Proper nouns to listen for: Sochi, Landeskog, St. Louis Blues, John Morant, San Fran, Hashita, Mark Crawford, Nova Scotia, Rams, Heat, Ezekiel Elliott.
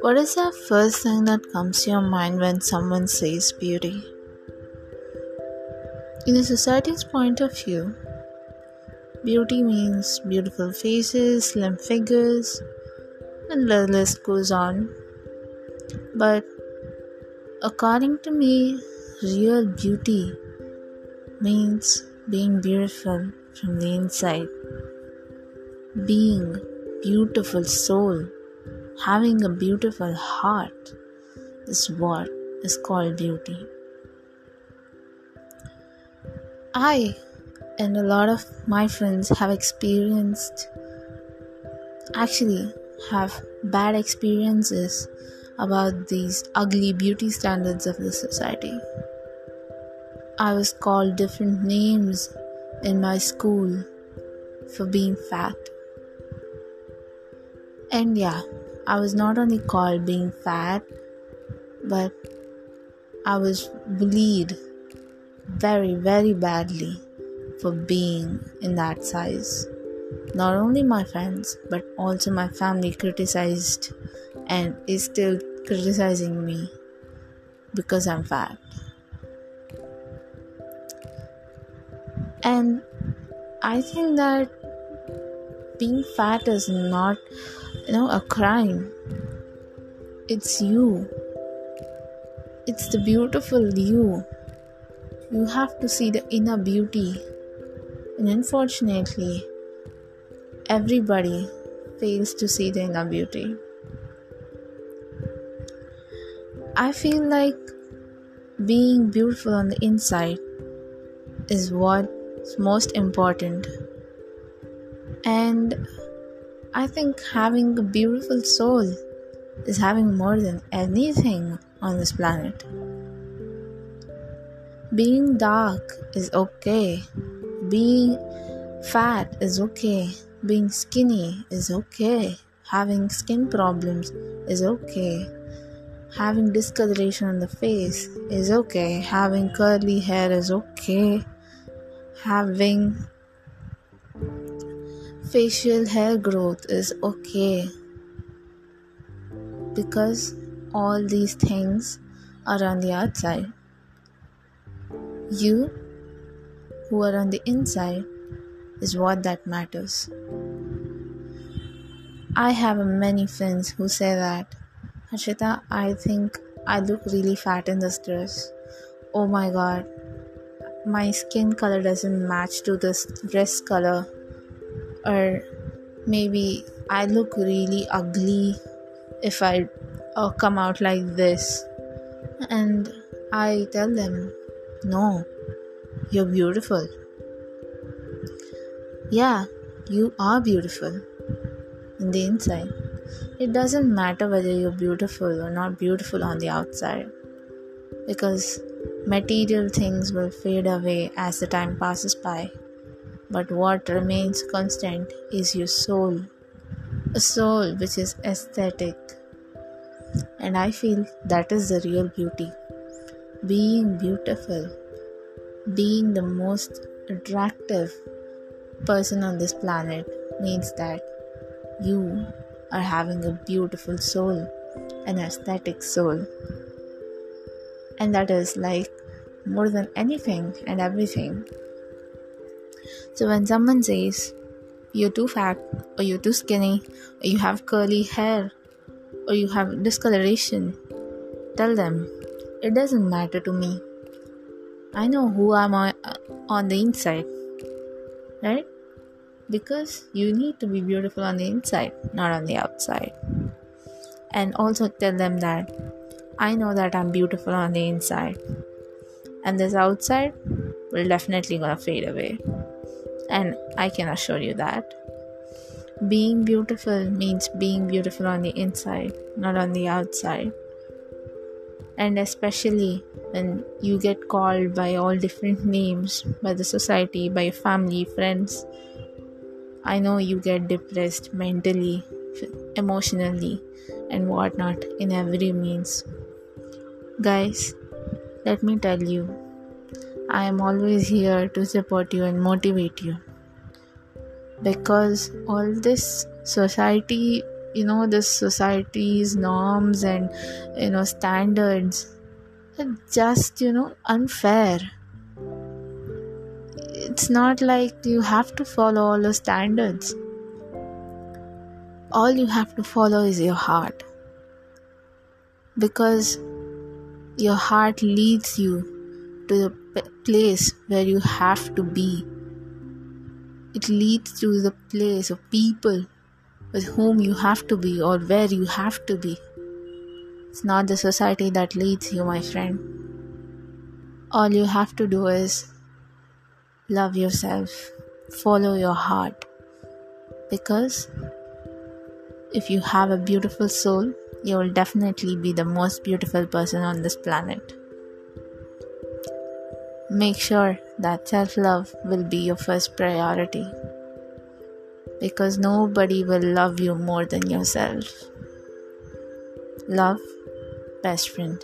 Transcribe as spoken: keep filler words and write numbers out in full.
What is the first thing that comes to your mind when someone says beauty? In the society's point of view, beauty means beautiful faces, slim figures, and the list goes on. But according to me, real beauty means being beautiful from the inside, being beautiful soul, having a beautiful heart is what is called beauty. I and a lot of my friends have experienced, actually have bad experiences about these ugly beauty standards of the society. I was called different names in my school for being fat. And yeah, I was not only called being fat, but I was bullied very, very badly for being in that size. Not only my friends, but also my family criticized and is still criticizing me because I'm fat. And I think that being fat is not, you know, a crime. It's you. It's the beautiful you. You have to see the inner beauty. And unfortunately, everybody fails to see the inner beauty. I feel like being beautiful on the inside is what most important, and I think having a beautiful soul is having more than anything on this planet. Being dark is okay, being fat is okay, being skinny is okay, having skin problems is okay, having discoloration on the face is okay, having curly hair is okay, having facial hair growth is okay, because all these things are on the outside. You who are on the inside is what that matters. I have many friends who say that, "Hashita, I think I look really fat in this dress. Oh my god, my skin color doesn't match to this dress color," or "Maybe I look really ugly if I uh, come out like this." And I tell them, "No, you're beautiful. Yeah, you are beautiful on the inside. It doesn't matter whether you're beautiful or not beautiful on the outside, because material things will fade away as the time passes by, but what remains constant is your soul, a soul which is aesthetic." And I feel that is the real beauty, being beautiful, being the most attractive person on this planet means that you are having a beautiful soul, an aesthetic soul. And that is like more than anything and everything. So when someone says you're too fat, or you're too skinny, or you have curly hair, or you have discoloration, tell them, "It doesn't matter to me. I know who I'm on, uh, on the inside." Right? Because you need to be beautiful on the inside, not on the outside. And also tell them that, "I know that I'm beautiful on the inside, and this outside will definitely gonna fade away, and I can assure you that." Being beautiful means being beautiful on the inside, not on the outside. And especially when you get called by all different names, by the society, by your family, friends, I know you get depressed mentally, emotionally, and whatnot, in every means. Guys, let me tell you, I am always here to support you and motivate you. because all this society, you know, this society's norms and, you know, standards are just, you know, unfair. It's not like you have to follow all the standards. All you have to follow is your heart, because your heart leads you to the p- place where you have to be. It leads to the place of people with whom you have to be or where you have to be. It's not the society that leads you, my friend. All you have to do is love yourself, follow your heart, because if you have a beautiful soul, you will definitely be the most beautiful person on this planet. Make sure that self-love will be your first priority, because nobody will love you more than yourself. Love, best friend.